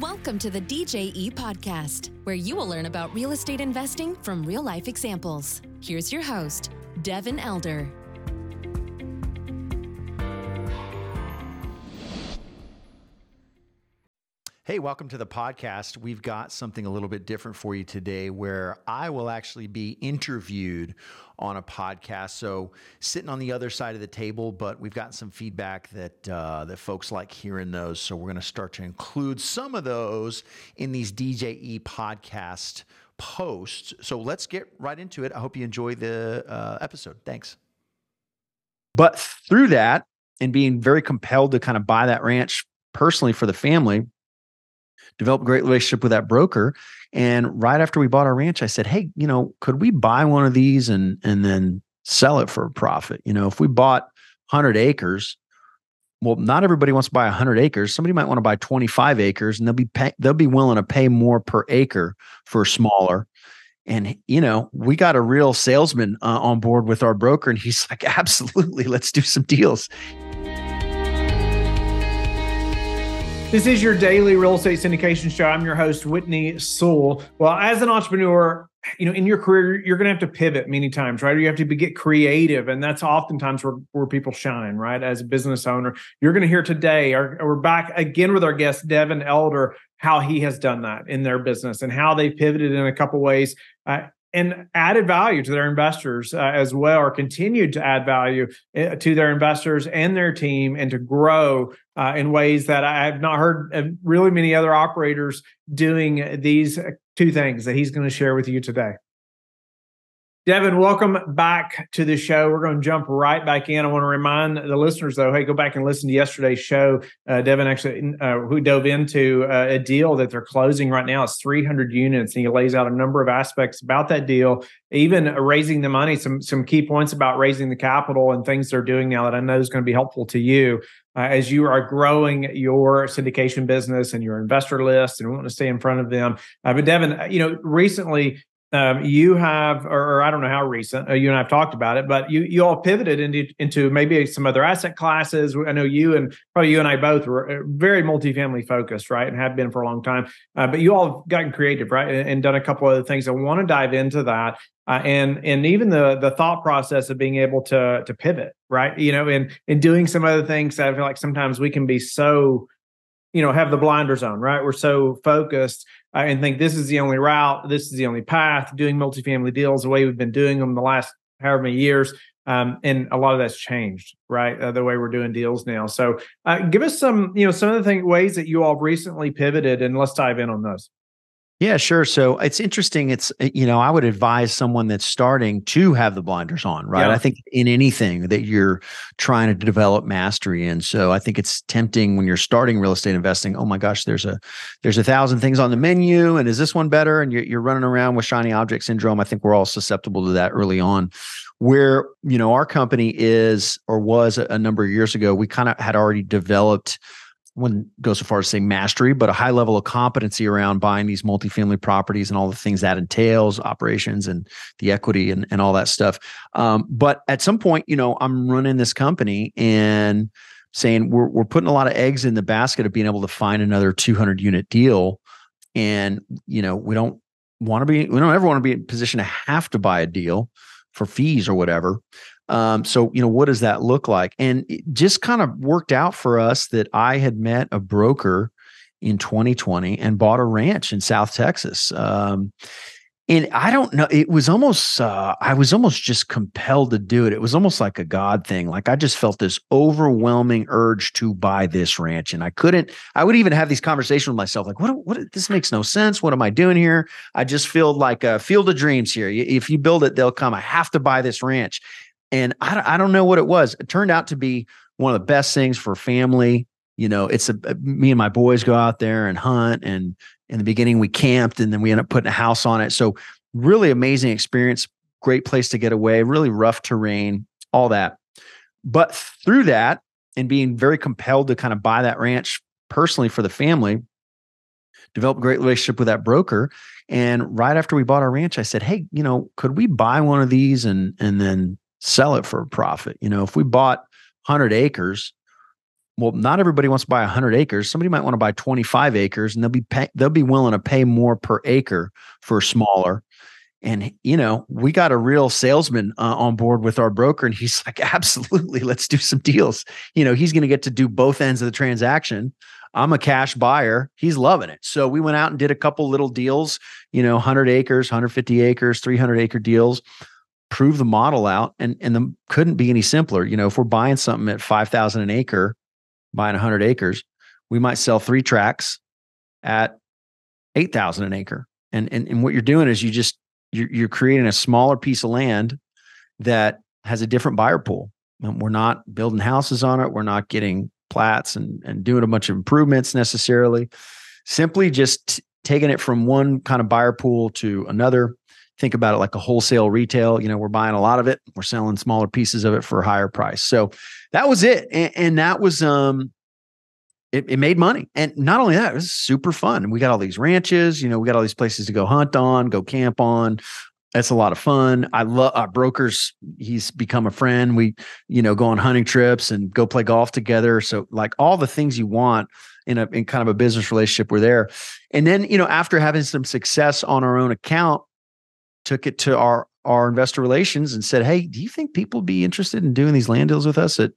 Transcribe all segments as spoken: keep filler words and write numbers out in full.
Welcome to the D J E Podcast, where you will learn about real estate investing from real-life examples. Here's your host, Devin Elder. Hey, welcome to the podcast. We've got something a little bit different for you today where I will actually be interviewed on a podcast. So sitting on the other side of the table, but we've gotten some feedback that uh, that folks like hearing those. So we're going to start to include some of those in these D J E podcast posts. So let's get right into it. I hope you enjoy the uh, episode. Thanks. But through that and being very compelled to kind of buy that ranch personally for the family, developed a great relationship with that broker. And right after we bought our ranch, I said, hey, you know, could we buy one of these and and then sell it for a profit? You know, if we bought one hundred acres, well, not everybody wants to buy one hundred acres. Somebody might want to buy twenty-five acres, and they'll be pay, they'll be willing to pay more per acre for smaller. And, you know, we got a real salesman uh, on board with our broker, and he's like, absolutely, let's do some deals. This is your Daily Real Estate Syndication Show. I'm your host, Whitney Sewell. Well, as an entrepreneur, you know, in your career, you're going to have to pivot many times, right? You have to be, get creative. And that's oftentimes where, where people shine, right? As a business owner, you're going to hear today, our, we're back again with our guest, Devin Elder, how he has done that in their business and how they pivoted in a couple ways uh, and added value to their investors uh, as well, or continued to add value to their investors and their team and to grow Uh, in ways that I have not heard of really many other operators doing these two things that he's going to share with you today. Devin, welcome back to the show. We're going to jump right back in. I want to remind the listeners, though, hey, go back and listen to yesterday's show. Uh, Devin actually uh, who dove into uh, a deal that they're closing right now. It's three hundred units, and he lays out a number of aspects about that deal, even raising the money, some, some key points about raising the capital and things they're doing now that I know is going to be helpful to you uh, as you are growing your syndication business and your investor list and wanting to stay in front of them. Uh, but Devin, you know, recently, Um, you have, or, or I don't know how recent, uh, you and I have talked about it, but you you all pivoted into, into maybe some other asset classes. I know you and probably you and I both were very multifamily focused, right? And have been for a long time. Uh, but you all have gotten creative, right? And, and done a couple other things. I want to dive into that. Uh, and and even the the thought process of being able to to pivot, right? You know, and, and doing some other things that I feel like sometimes we can be so, you know, have the blinders on, right? We're so focused uh, and think this is the only route, this is the only path, doing multifamily deals the way we've been doing them the last however many years. Um, and a lot of that's changed, right? Uh, the way we're doing deals now. So uh, give us some, you know, some of the thing, ways that you all recently pivoted, and let's dive in on those. Yeah, sure. So it's interesting. It's, you know, I would advise someone that's starting to have the blinders on, right? Yeah. I think in anything that you're trying to develop mastery in. So I think it's tempting when you're starting real estate investing. Oh my gosh, there's a, there's a thousand things on the menu, and is this one better? And you're, you're running around with shiny object syndrome. I think we're all susceptible to that early on. Where, you know, our company is, or was a number of years ago, we kind of had already developed, wouldn't go so far as saying mastery, but a high level of competency around buying these multifamily properties and all the things that entails, operations and the equity and, and all that stuff. Um, but at some point, you know, I'm running this company and saying we're we're putting a lot of eggs in the basket of being able to find another two hundred unit deal. And, you know, we don't want to be, we don't ever want to be in a position to have to buy a deal for fees or whatever. Um, so, you know, what does that look like? And it just kind of worked out for us that I had met a broker in twenty twenty and bought a ranch in South Texas. Um, and I don't know, it was almost, uh, I was almost just compelled to do it. It was almost like a God thing. Like I just felt this overwhelming urge to buy this ranch, and I couldn't, I would even have these conversations with myself. Like, what, what, this makes no sense. What am I doing here? I just feel like a field of dreams here. If you build it, they'll come. I have to buy this ranch. And I, I don't know what it was. It turned out to be one of the best things for family. You know, it's a, me and my boys go out there and hunt. And in the beginning we camped, and then we ended up putting a house on it. So really amazing experience, great place to get away, really rough terrain, all that. But through that and being very compelled to kind of buy that ranch personally for the family, developed a great relationship with that broker. And right after we bought our ranch, I said, hey, you know, could we buy one of these and and then sell it for a profit? You know, if we bought one hundred acres, well, not everybody wants to buy one hundred acres. Somebody might want to buy twenty-five acres, and they'll be pay, they'll be willing to pay more per acre for smaller. And, you know, we got a real salesman uh, on board with our broker, and he's like, absolutely, let's do some deals. You know, he's going to get to do both ends of the transaction. I'm a cash buyer. He's loving it. So we went out and did a couple little deals, you know, one hundred acres, one hundred fifty acres, three hundred acre deals, prove the model out. And, and the, couldn't be any simpler. You know, if we're buying something at five thousand an acre, buying one hundred acres, we might sell three tracks at eight thousand an acre. And, and, and what you're doing is you just, you're, you're creating a smaller piece of land that has a different buyer pool. And we're not building houses on it. We're not getting plats and, and doing a bunch of improvements necessarily. Simply just taking it from one kind of buyer pool to another. Think about it like a wholesale retail. You know, we're buying a lot of it. We're selling smaller pieces of it for a higher price. So that was it. And, and that was, um, it, it made money. And not only that, it was super fun. And we got all these ranches, you know, we got all these places to go hunt on, go camp on. That's a lot of fun. I love our brokers. He's become a friend. We, you know, go on hunting trips and go play golf together. So like all the things you want in a, in kind of a business relationship were there. And then, you know, after having some success on our own account, took it to our, our investor relations and said, hey, do you think people would be interested in doing these land deals with us? At,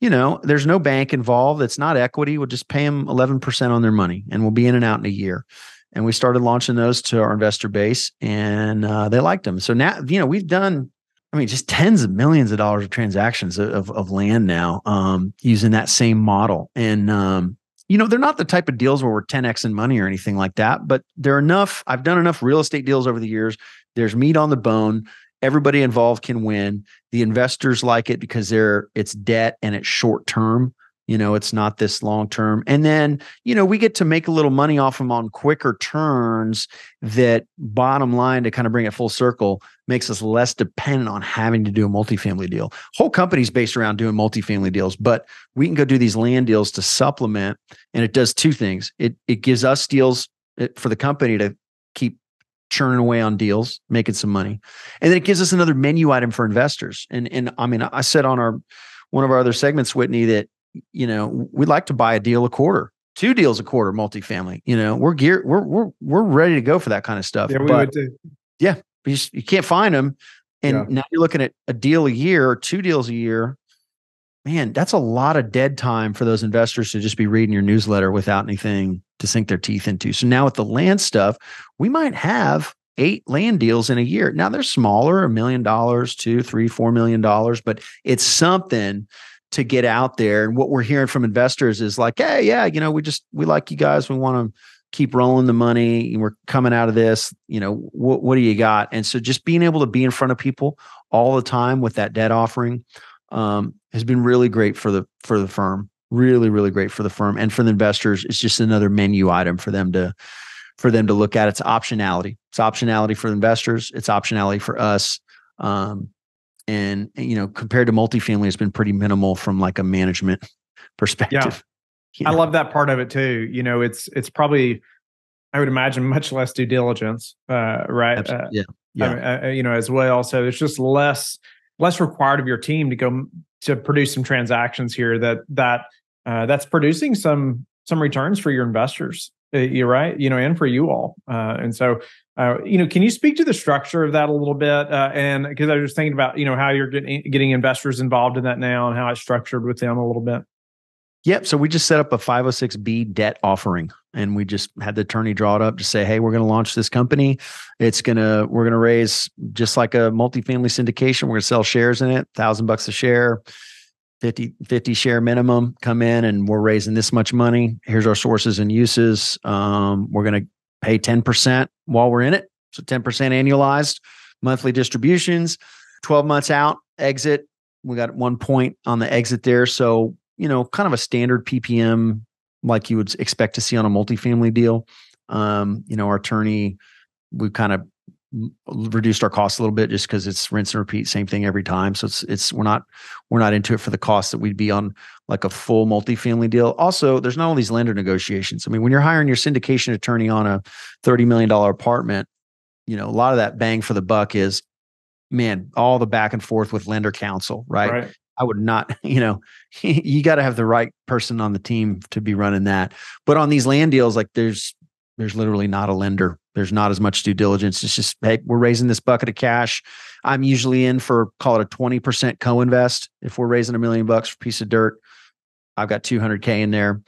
you know, there's no bank involved. It's not equity. We'll just pay them eleven percent on their money, and we'll be in and out in a year. And we started launching those to our investor base, and uh, they liked them. So now, you know, we've done, I mean, just tens of millions of dollars of transactions of, of land now, um, using that same model. And, um, you know, they're not the type of deals where we're ten X in money or anything like that, but they're enough. I've done enough real estate deals over the years. There's meat on the bone. Everybody involved can win. The investors like it because they're it's debt and it's short term. You know, it's not this long term. And then, you know, we get to make a little money off them on quicker turns that, bottom line, to kind of bring it full circle, makes us less dependent on having to do a multifamily deal. Whole company's based around doing multifamily deals, but we can go do these land deals to supplement. And it does two things. It it gives us deals for the company to keep churning away on deals, making some money. And then it gives us another menu item for investors. And, and I mean, I said on our one of our other segments, Whitney, that, you know, we'd like to buy a deal a quarter, two deals a quarter, multifamily. You know, we're geared, we're we're we're ready to go for that kind of stuff. Yeah, we but, would too. Yeah, you, just, you can't find them, and yeah. Now you're looking at a deal a year or two deals a year. Man, that's a lot of dead time for those investors to just be reading your newsletter without anything to sink their teeth into. So now with the land stuff, we might have eight land deals in a year. Now they're smaller, a million dollars, two, three, four million dollars, but it's something to get out there. And what we're hearing from investors is like, hey, yeah, you know, we just, we like you guys. We want to keep rolling the money. We're coming out of this, you know, wh- what do you got? And so just being able to be in front of people all the time with that debt offering um, has been really great for the, for the firm, really, really great for the firm. And for the investors, it's just another menu item for them to, for them to look at. It's optionality. It's optionality for investors. It's optionality for us. Um, And, you know, compared to multifamily, it's been pretty minimal from like a management perspective. Yeah. You know? I love that part of it too. You know, it's, it's probably, I would imagine, much less due diligence, uh, right? Uh, yeah. yeah. I, I, you know, as well. So it's just less, less required of your team to go to produce some transactions here that, that, uh, that's producing some, some returns for your investors. Uh, you're right. You know, and for you all. Uh, and so, Uh, you know, can you speak to the structure of that a little bit? Uh, and because I was just thinking about, you know, how you're getting, getting investors involved in that now and how it's structured with them a little bit. Yep. So we just set up a five oh six B debt offering, and we just had the attorney draw it up to say, hey, we're going to launch this company. It's going to, we're going to raise just like a multifamily syndication. We're going to sell shares in it, thousand bucks a share, fifty, fifty share minimum, come in, and we're raising this much money. Here's our sources and uses. Um, we're going to pay ten percent while we're in it. So ten percent annualized monthly distributions, twelve months out, exit. We got one point on the exit there. So, you know, kind of a standard P P M like you would expect to see on a multifamily deal. Um, you know, our attorney, we kind of reduced our costs a little bit just because it's rinse and repeat, same thing every time. So it's, it's, we're not, we're not into it for the cost that we'd be on like a full multifamily deal. Also, there's not all these lender negotiations. I mean, when you're hiring your syndication attorney on a thirty million dollars apartment, you know, a lot of that bang for the buck is, man, all the back and forth with lender counsel, right? right. I would not, you know, you got to have the right person on the team to be running that. But on these land deals, like there's, there's literally not a lender. There's not as much due diligence. It's just, hey, we're raising this bucket of cash. I'm usually in for, call it a twenty percent co-invest. If we're raising a million bucks for a piece of dirt, I've got two hundred K in there.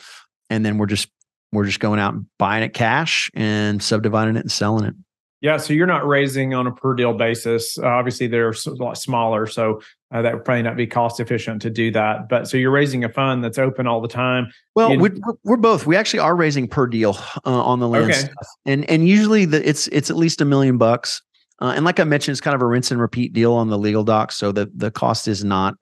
And then we're just, we're just going out and buying it cash and subdividing it and selling it. Yeah. So you're not raising on a per deal basis. Uh, obviously, they're a lot smaller. So uh, that would probably not be cost efficient to do that. But so you're raising a fund that's open all the time. Well, we're, we're both. We actually are raising per deal uh, on the land. Okay. Stuff. And and usually the, it's it's at least a million bucks. Uh, and like I mentioned, it's kind of a rinse and repeat deal on the legal docs. So the, the cost is not,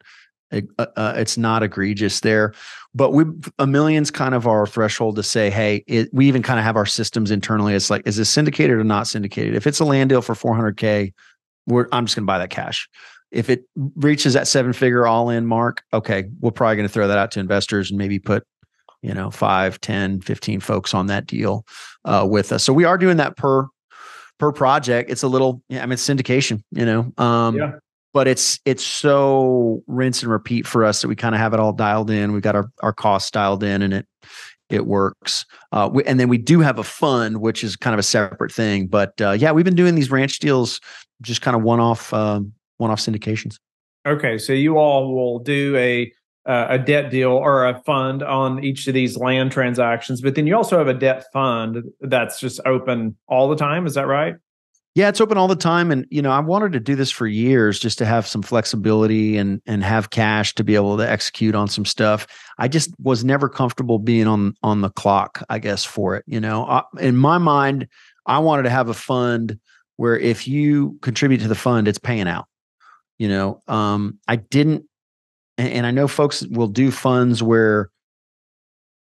uh, uh, it's not egregious there. But we a million's kind of our threshold to say, hey, it, we even kind of have our systems internally. It's like, is this syndicated or not syndicated? If it's a land deal for four hundred K, we're, I'm just going to buy that cash. If it reaches that seven figure all in mark, okay, we're probably going to throw that out to investors and maybe put, you know, five, ten, fifteen folks on that deal uh, with us. So we are doing that per per project. It's a little, I mean, it's syndication, you know. Um, yeah. But it's it's so rinse and repeat for us that we kind of have it all dialed in. We've got our, our costs dialed in, and it it works. Uh, we, and then we do have a fund, which is kind of a separate thing. But uh, yeah, we've been doing these ranch deals, just kind of one off um, one off syndications. Okay, so you all will do a uh, a debt deal or a fund on each of these land transactions, but then you also have a debt fund that's just open all the time. Is that right? Yeah, it's open all the time. And, you know, I wanted to do this for years just to have some flexibility and and have cash to be able to execute on some stuff. I just was never comfortable being on on the clock, I guess, for it. You know, I, in my mind, I wanted to have a fund where if you contribute to the fund, it's paying out. You know, um, I didn't. And I know folks will do funds where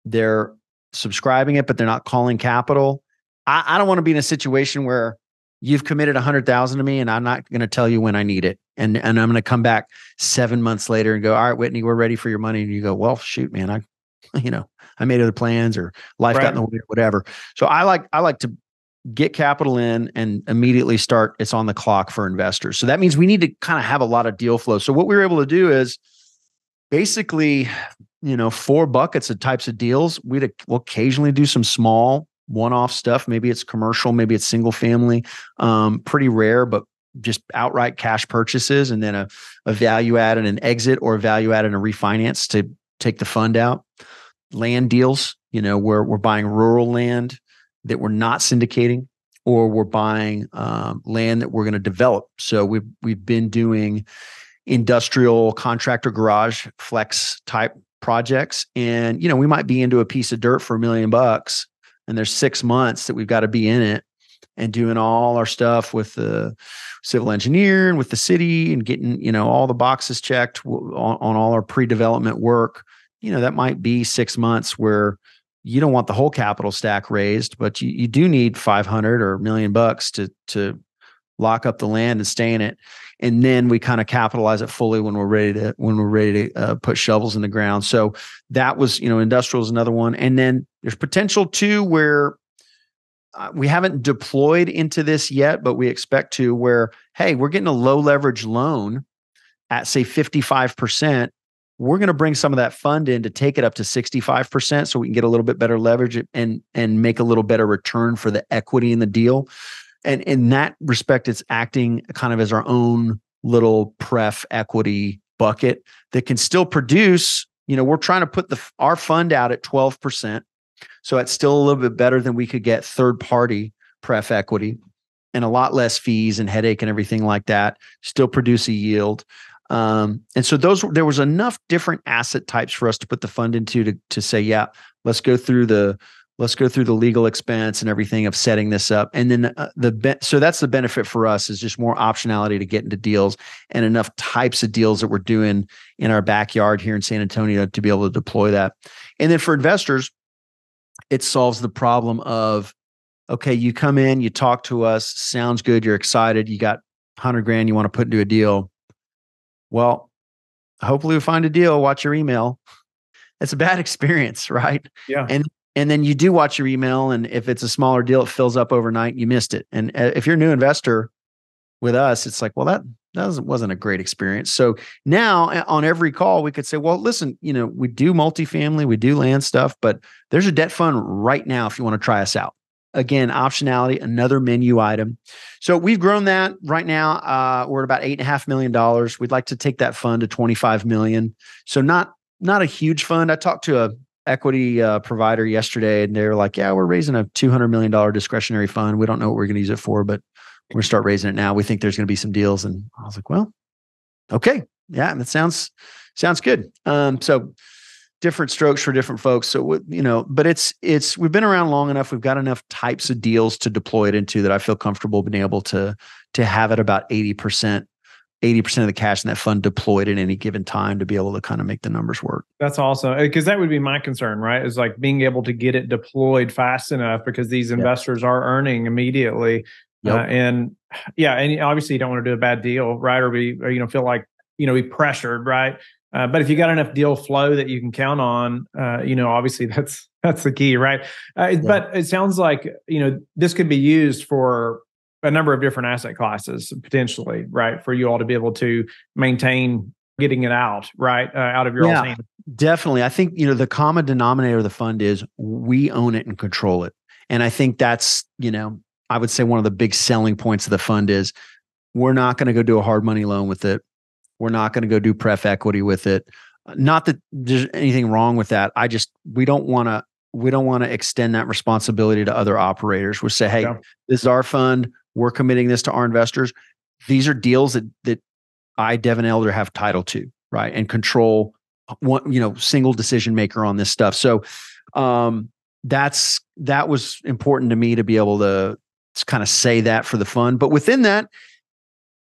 they're subscribing it, but they're not calling capital. I, I don't want to be in a situation where you've committed a hundred thousand to me and I'm not going to tell you when I need it. And, and I'm going to come back seven months later and go, all right, Whitney, we're ready for your money. And you go, well, shoot, man, I, you know, I made other plans or life right. got in the way or whatever. So I like, I like to get capital in and immediately start. It's on the clock for investors. So that means we need to kind of have a lot of deal flow. So what we were able to do is basically, you know, four buckets of types of deals. We'd we'll occasionally do some small one-off stuff. Maybe it's commercial, maybe it's single family, um, pretty rare, but just outright cash purchases. And then a, a value add and an exit, or a value add and a refinance to take the fund out. Land deals, you know, where we're buying rural land that we're not syndicating, or we're buying um, land that we're going to develop. So we've, we've been doing industrial contractor garage flex type projects. And, you know, we might be into a piece of dirt for a million bucks. And there's six months that we've got to be in it and doing all our stuff with the civil engineer and with the city and getting, you know, all the boxes checked on, on all our pre-development work. You know, that might be six months where you don't want the whole capital stack raised, but you, you do need five hundred or a million bucks to, to lock up the land and stay in it. And then we kind of capitalize it fully when we're ready to, when we're ready to uh, put shovels in the ground. So that was, you know, industrial is another one. And then there's potential too, where uh, we haven't deployed into this yet, but we expect to, where, hey, we're getting a low leverage loan at say fifty-five percent. We're going to bring some of that fund in to take it up to sixty-five percent. So we can get a little bit better leverage and, and make a little better return for the equity in the deal. And in that respect, it's acting kind of as our own little pref equity bucket that can still produce. You know, we're trying to put the our fund out at twelve percent. So it's still a little bit better than we could get third party pref equity, and a lot less fees and headache and everything like that, still produce a yield. Um, and so those, there was enough different asset types for us to put the fund into to, to say, yeah, let's go through the Let's go through the legal expense and everything of setting this up. And then uh, the be- so that's the benefit for us, is just more optionality to get into deals, and enough types of deals that we're doing in our backyard here in San Antonio to be able to deploy that. And then for investors, it solves the problem of, okay, you come in, you talk to us, sounds good, you're excited, you got one hundred grand you want to put into a deal. Well, hopefully we find a deal, watch your email. It's a bad experience, right? Yeah. And And then you do watch your email, and if it's a smaller deal, it fills up overnight. You missed it. And if you're a new investor with us, it's like, well, that that wasn't a great experience. So now on every call, we could say, well, listen, you know, we do multifamily, we do land stuff, but there's a debt fund right now if you want to try us out. Again, optionality, another menu item. So we've grown that right now. Uh, we're at about eight and a half million dollars. We'd like to take that fund to twenty-five million. So not, not a huge fund. I talked to a equity uh, provider yesterday and they were like, yeah, we're raising a two hundred million dollars discretionary fund. We don't know what we're going to use it for, but we're going to start raising it now. We think there's going to be some deals. And I was like, well, okay. Yeah. That sounds, sounds good. Um, so different strokes for different folks. So, you know, but it's, it's, we've been around long enough. We've got enough types of deals to deploy it into that I feel comfortable being able to, to have it about eighty percent, eighty percent of the cash in that fund deployed at any given time to be able to kind of make the numbers work. That's awesome. Because that would be my concern, right? Is like being able to get it deployed fast enough because these investors yep. are earning immediately. Yep. Uh, and yeah, and obviously you don't want to do a bad deal, right? Or be, or, you know, feel like, you know, be pressured, right? Uh, but if you got enough deal flow that you can count on, uh, you know, obviously that's that's the key, right? Uh, yeah. But it sounds like, you know, this could be used for a number of different asset classes potentially, right? For you all to be able to maintain getting it out, right? Uh, out of your yeah, own hand. Definitely. I think, you know, the common denominator of the fund is we own it and control it. And I think that's, you know, I would say one of the big selling points of the fund is we're not going to go do a hard money loan with it. We're not going to go do pref equity with it. Not that there's anything wrong with that. I just, we don't want to, we don't want to extend that responsibility to other operators. We say, hey, yeah. this is our fund. We're committing this to our investors. These are deals that, that I, Devin Elder, have title to, right? And control one, you know, single decision maker on this stuff. So um, that's, that was important to me to be able to kind of say that for the fund. But within that,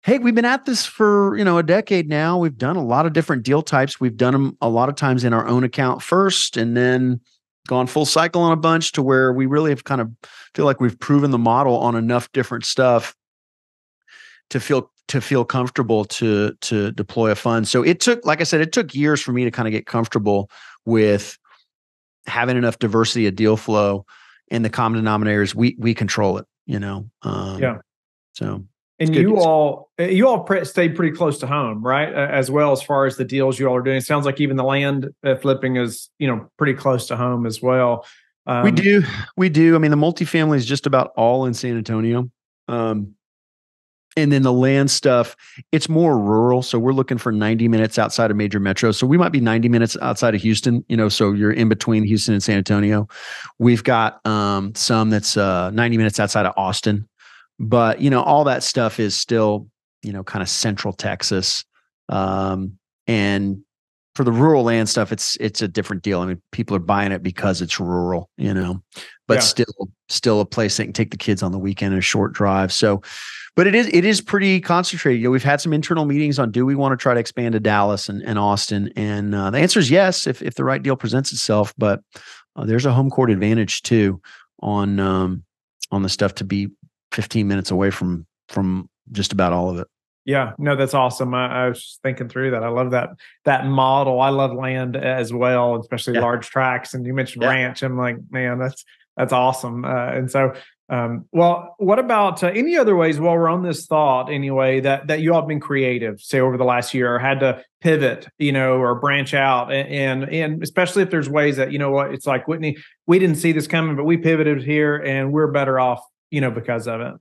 hey, we've been at this for, you know, a decade now. We've done a lot of different deal types. We've done them a lot of times in our own account first and then gone full cycle on a bunch to where we really have kind of feel like we've proven the model on enough different stuff to feel to feel comfortable to to deploy a fund. So it took, like I said, it took years for me to kind of get comfortable with having enough diversity of deal flow, and the common denominators we we control it. You know, um, yeah. So and you all you all pre- stayed pretty close to home, right? Uh, as well as far as the deals you all are doing, it sounds like even the land uh, flipping is you know pretty close to home as well. Um, we do, we do. I mean, the multifamily is just about all in San Antonio, um, and then the land stuff, it's more rural. So we're looking for ninety minutes outside of major metro. So we might be ninety minutes outside of Houston. You know, so you're in between Houston and San Antonio. We've got um, some that's uh, ninety minutes outside of Austin. But, you know, all that stuff is still, you know, kind of central Texas. Um, and for the rural land stuff, it's, it's a different deal. I mean, people are buying it because it's rural, you know, but yeah. still, still a place they can take the kids on the weekend and a short drive. So, but it is, it is pretty concentrated. You know, we've had some internal meetings on, do we want to try to expand to Dallas and, and Austin? And uh, the answer is yes, if, if the right deal presents itself, but uh, there's a home court advantage too on, um, on the stuff to be fifteen minutes away from, from just about all of it. Yeah, no, that's awesome. I, I was thinking through that. I love that, that model. I love land as well, especially yeah. large tracts. And you mentioned yeah. ranch. I'm like, man, that's, that's awesome. Uh, and so, um, well, what about uh, any other ways while we're on this thought anyway, that, that you all have been creative, say over the last year, or had to pivot, you know, or branch out and, and, and especially if there's ways that, you know what, it's like, Whitney, we didn't see this coming, but we pivoted here and we're better off, you know, because of it.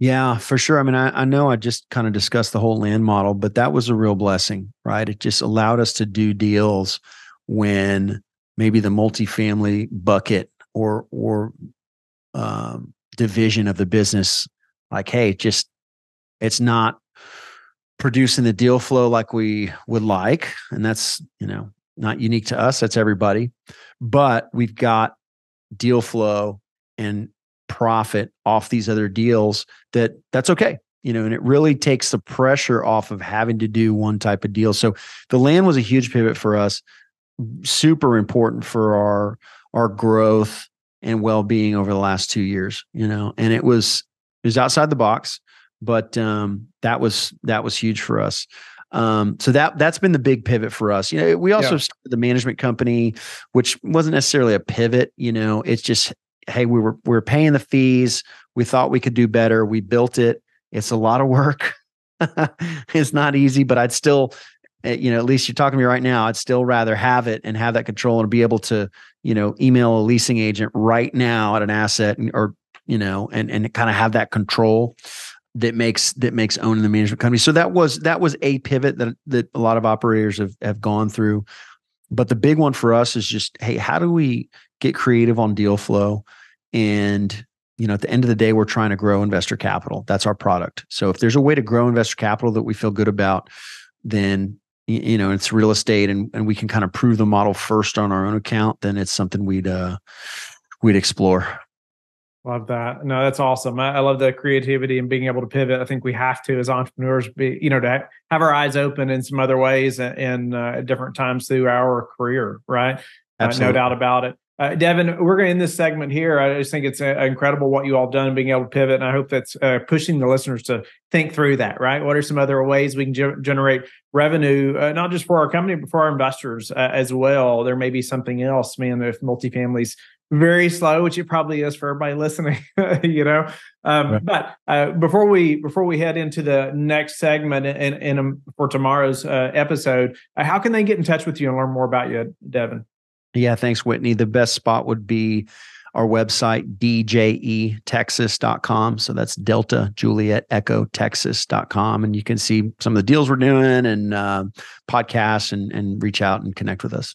Yeah, for sure. I mean, I, I know I just kind of discussed the whole land model, but that was a real blessing, right? It just allowed us to do deals when maybe the multifamily bucket or, or um, division of the business, like, hey, just, it's not producing the deal flow like we would like. And that's, you know, not unique to us. That's everybody, but we've got deal flow and profit off these other deals that that's okay. You know, and it really takes the pressure off of having to do one type of deal. So the land was a huge pivot for us, super important for our, our growth and well-being over the last two years, you know, and it was, it was outside the box, but um, that was, that was huge for us. Um, so that, that's been the big pivot for us. You know, we also yeah. started the management company, which wasn't necessarily a pivot, you know, it's just, hey, we were, we were paying the fees. We thought we could do better. We built it. It's a lot of work. It's not easy, but I'd still, you know, at least you're talking to me right now, I'd still rather have it and have that control and be able to, you know, email a leasing agent right now at an asset, and, or, you know, and, and kind of have that control that makes, that makes owning the management company. So that was, that was a pivot that, that a lot of operators have, have gone through. But the big one for us is just, hey, how do we get creative on deal flow? And, you know, at the end of the day, we're trying to grow investor capital. That's our product. So if there's a way to grow investor capital that we feel good about, then, you know, it's real estate, and, and we can kind of prove the model first on our own account, then it's something we'd, uh, we'd explore. Love that. No, that's awesome. I, I love the creativity and being able to pivot. I think we have to, as entrepreneurs, be, you know, to have our eyes open in some other ways and, and uh, at different times through our career, right? Uh, no doubt about it. Uh, Devin, we're going to end this segment here. I just think it's uh, incredible what you all have done, being able to pivot. And I hope that's uh, pushing the listeners to think through that, right? What are some other ways we can ge- generate revenue, uh, not just for our company, but for our investors uh, as well? There may be something else, man, if multifamily's very slow, which it probably is for everybody listening, you know. Um, right. But uh, before we before we head into the next segment and, and um, for tomorrow's uh, episode, uh, how can they get in touch with you and learn more about you, Devin? Yeah, thanks, Whitney. The best spot would be our website, D J E Texas dot com. So that's Delta Juliet Echo Texas dot com. And you can see some of the deals we're doing and uh, podcasts, and, and reach out and connect with us.